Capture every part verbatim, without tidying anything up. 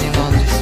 Em Londres.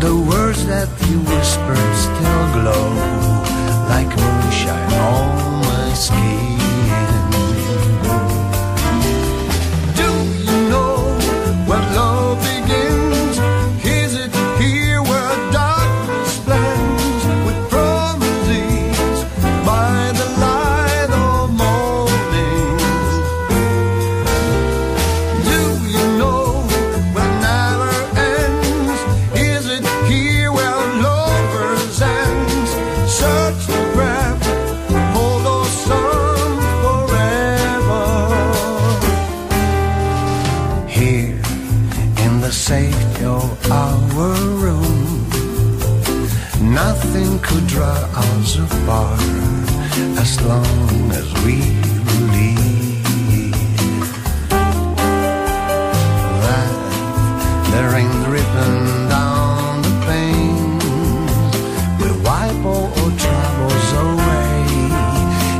The words that you whispered still glow like moonshine on my skin. Do you know where love begins? Is it here where darkness blends with promises by the light of morning? Do you know where never ends? Is it here where lovers end? Search the breath for the sun forever. Here in the safety of our room, nothing could draw us apart as long as we believe that the rain dripping down the pane will wipe all our troubles away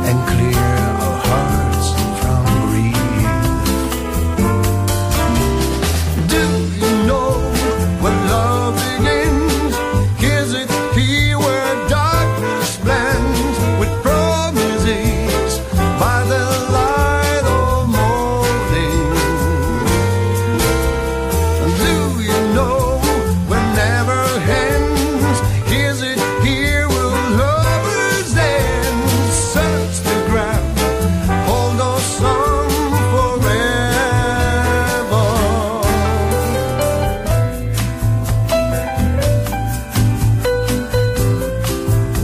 and clear our hearts from grief. Do you know when love begins? Is it here where darkness blends with promises by the light of morning? Do you know when never ends? Is it here where lovers end? Search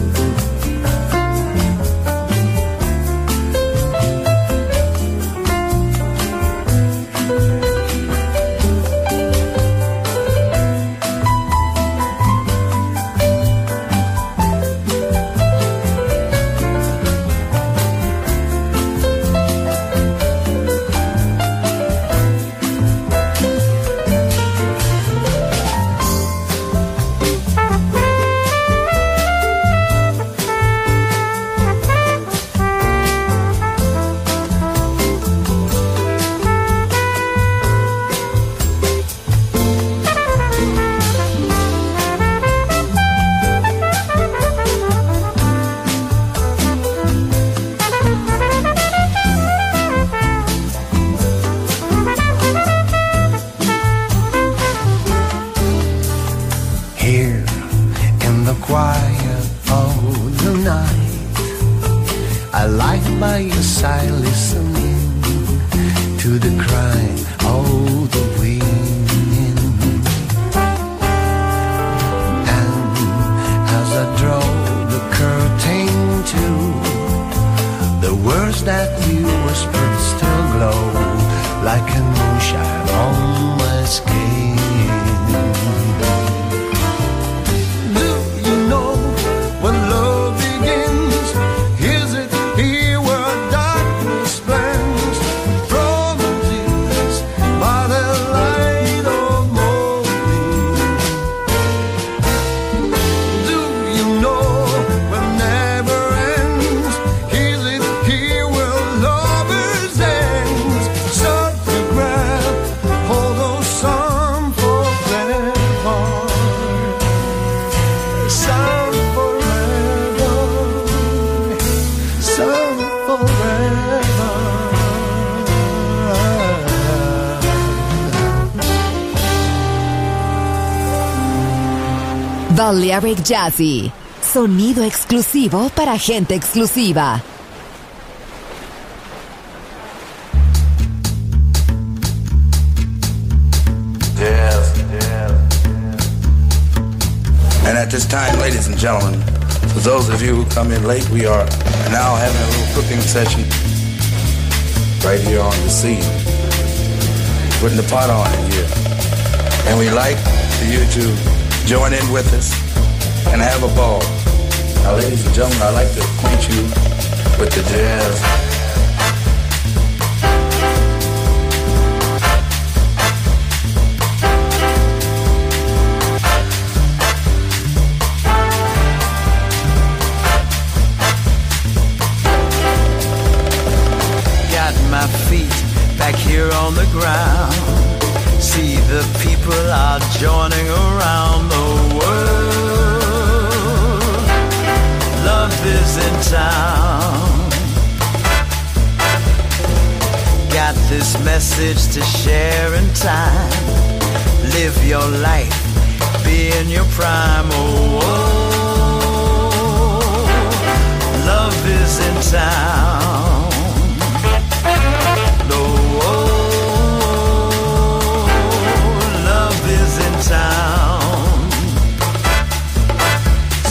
the ground, hold the sun forever. Here in the quiet of the night, I lie by your side listening to the crying of the wind. And as I draw the curtain to, the words that you whispered still glow like a moonshine on my skin. Do you know when love begins? Is it here where darkness blends promises by the light of morning? Do you know when never ends? Is it here where lovers end? Search the ground, hold on some forever. Sun forever, sun forever. Balearic Jazzy, sonido exclusivo para gente exclusiva. And at this time, ladies and gentlemen, for those of you who come in late, we are now having a little cooking session right here on the scene, putting the pot on in here. And we'd like for you to join in with us and have a ball. Now, ladies and gentlemen, I'd like to acquaint you with the jazz. My feet back here on the ground. See the people are joining around the world. this message to share in time. Live your life, be in your prime. Oh, oh, love is in town. No, oh, oh, love is in town.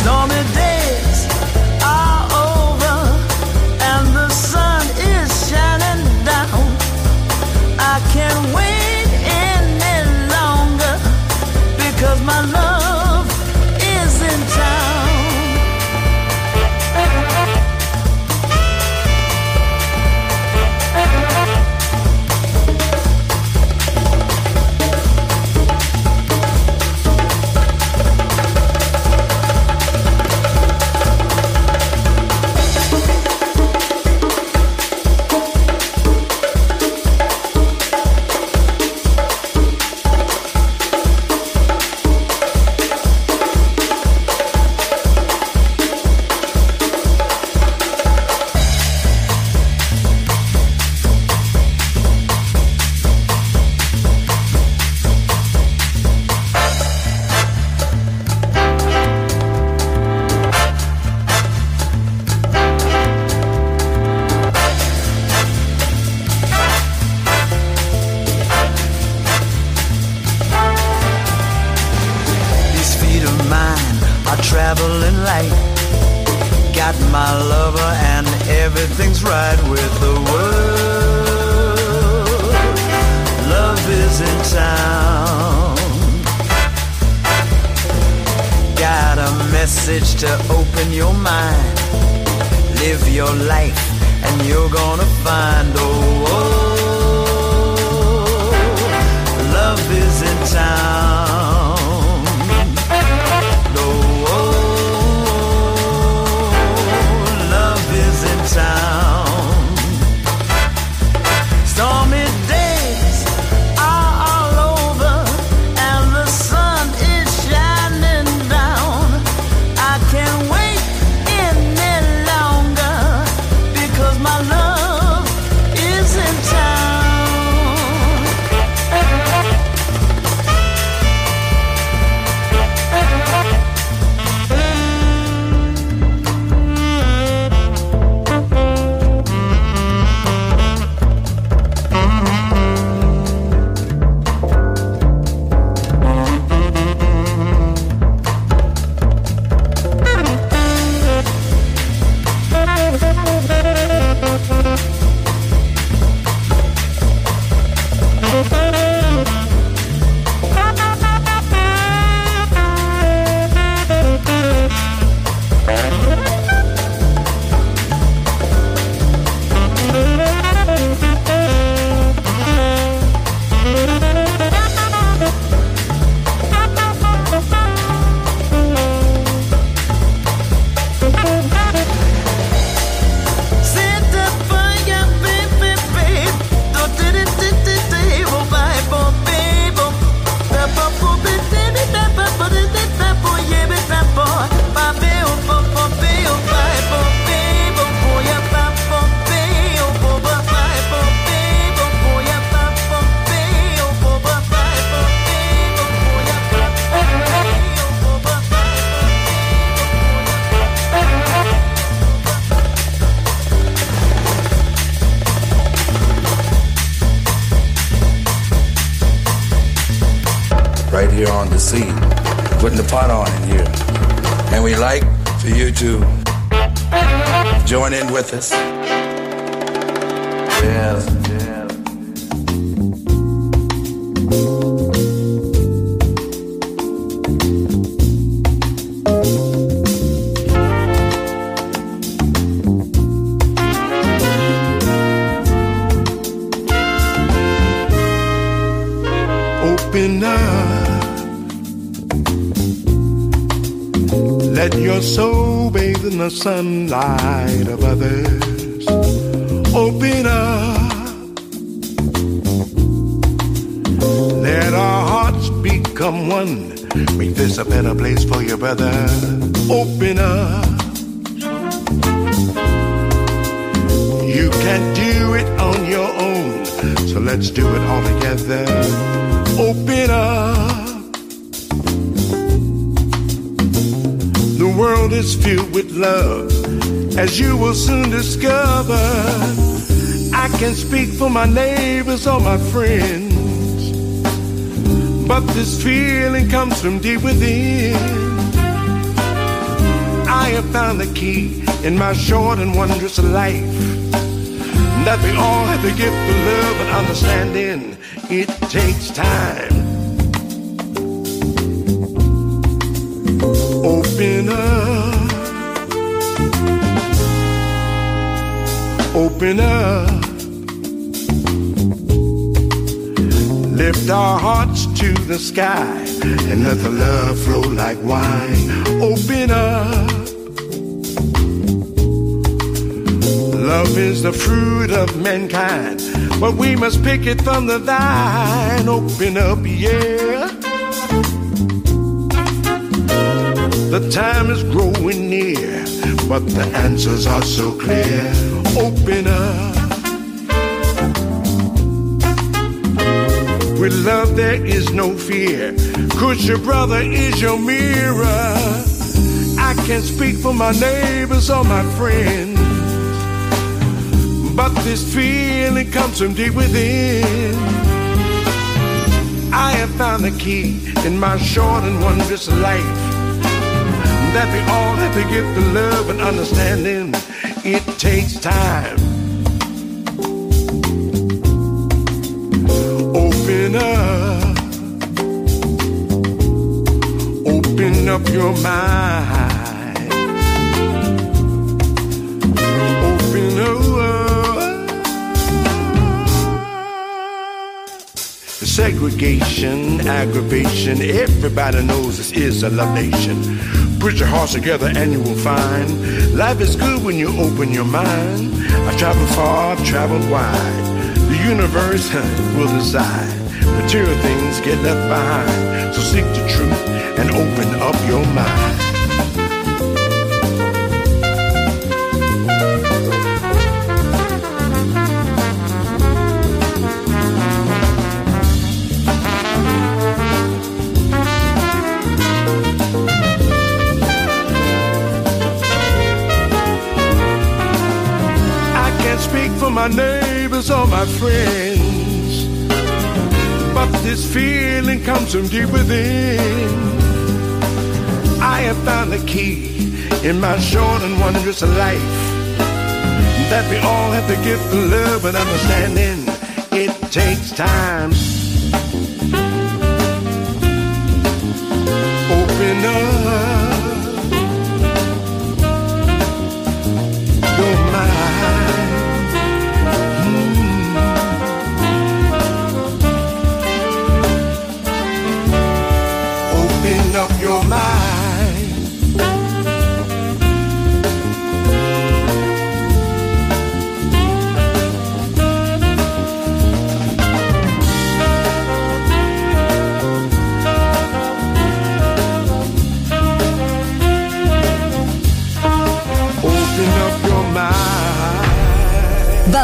Stormy days are over and the sun is shining down. I can't wait any longer because my love is in town. Sunlight of others, open up, let our hearts become one, make this a better place for your brother, open up, you can't do it on your own, so so let's do it all together. Open up. The world is filled with love, as you will soon discover. I can speak for my neighbors or my friends, but this feeling comes from deep within. I have found the key in my short and wondrous life, that we all have to give the love and understanding. It takes time. Open up, open up, lift our hearts to the sky and let the love flow like wine. Open up, love is the fruit of mankind, but we must pick it from the vine. Open up, yeah. The time is growing near, but the answers are so clear. Open up. With love there is no fear, 'cause your brother is your mirror. I can't speak for my neighbors or my friends, but this feeling comes from deep within. I have found the key in my short and wondrous life, that we all have to give the love and understanding. It takes time. Open up, open up your mind. Open up. Segregation, aggravation, everybody knows this is a love nation. Put your hearts together and you will find life is good when you open your mind. I've traveled far, I've traveled wide. The universe will decide. Material things get left behind. So seek the truth and open up your mind. My neighbors are my friends, but this feeling comes from deep within. I have found the key in my short and wondrous life, that we all have to give the love and understanding. It takes time. Open up your mind. Up your mind. Open up your mind.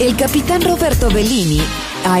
El capitán Roberto Bellini ha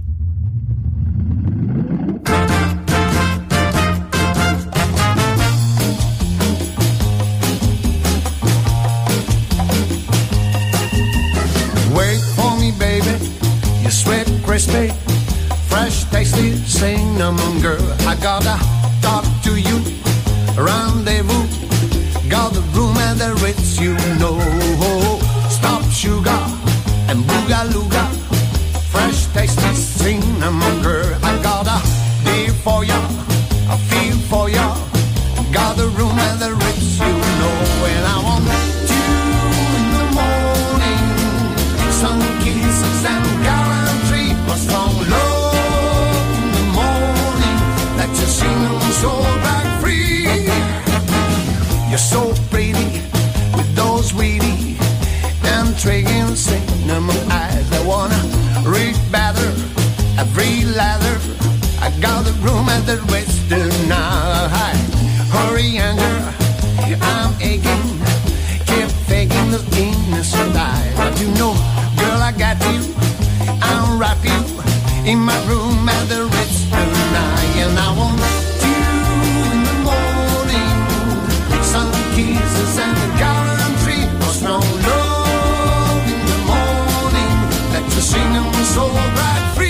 Wait for me, baby, you sweet, crispy, fresh, tasty, cinnamon girl. I gotta talk to you, rendezvous. Got the room and the Ritz, you know. Stop sugar and boogalooga, fresh, tasty, cinnamon girl. I got a deal for ya, a feel for ya. Got the room and the Ritz, you know. And I want you in the morning, sun kisses and gallantry, but strong love in the morning, that you sing and soul back free. You're so pretty with those weedy intriguing cinnamon eyes. I wanna read better every letter. I got the room at the Western night. Hurry, anger, I'm aching. Keep faking the innocent eyes. But you know, girl, I got you. I'll wrap you in my room at the Western night. And I want you in the morning, sun kisses and the gallantry of strong love in the morning. Let you sing and so bright free.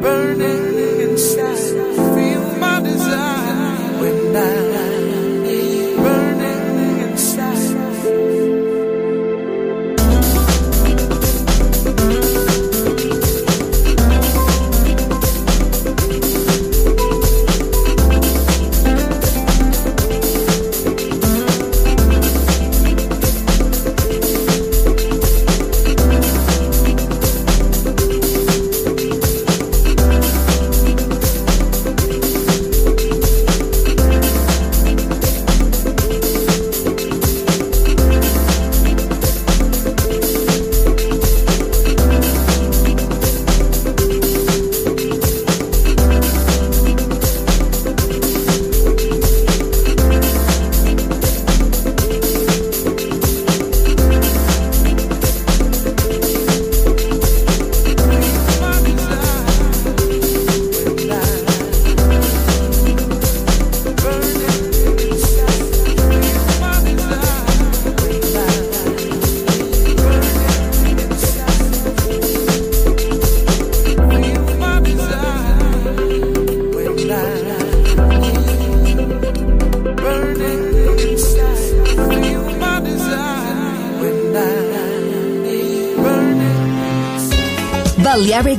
burning inside. Feel my desire when I. Balearic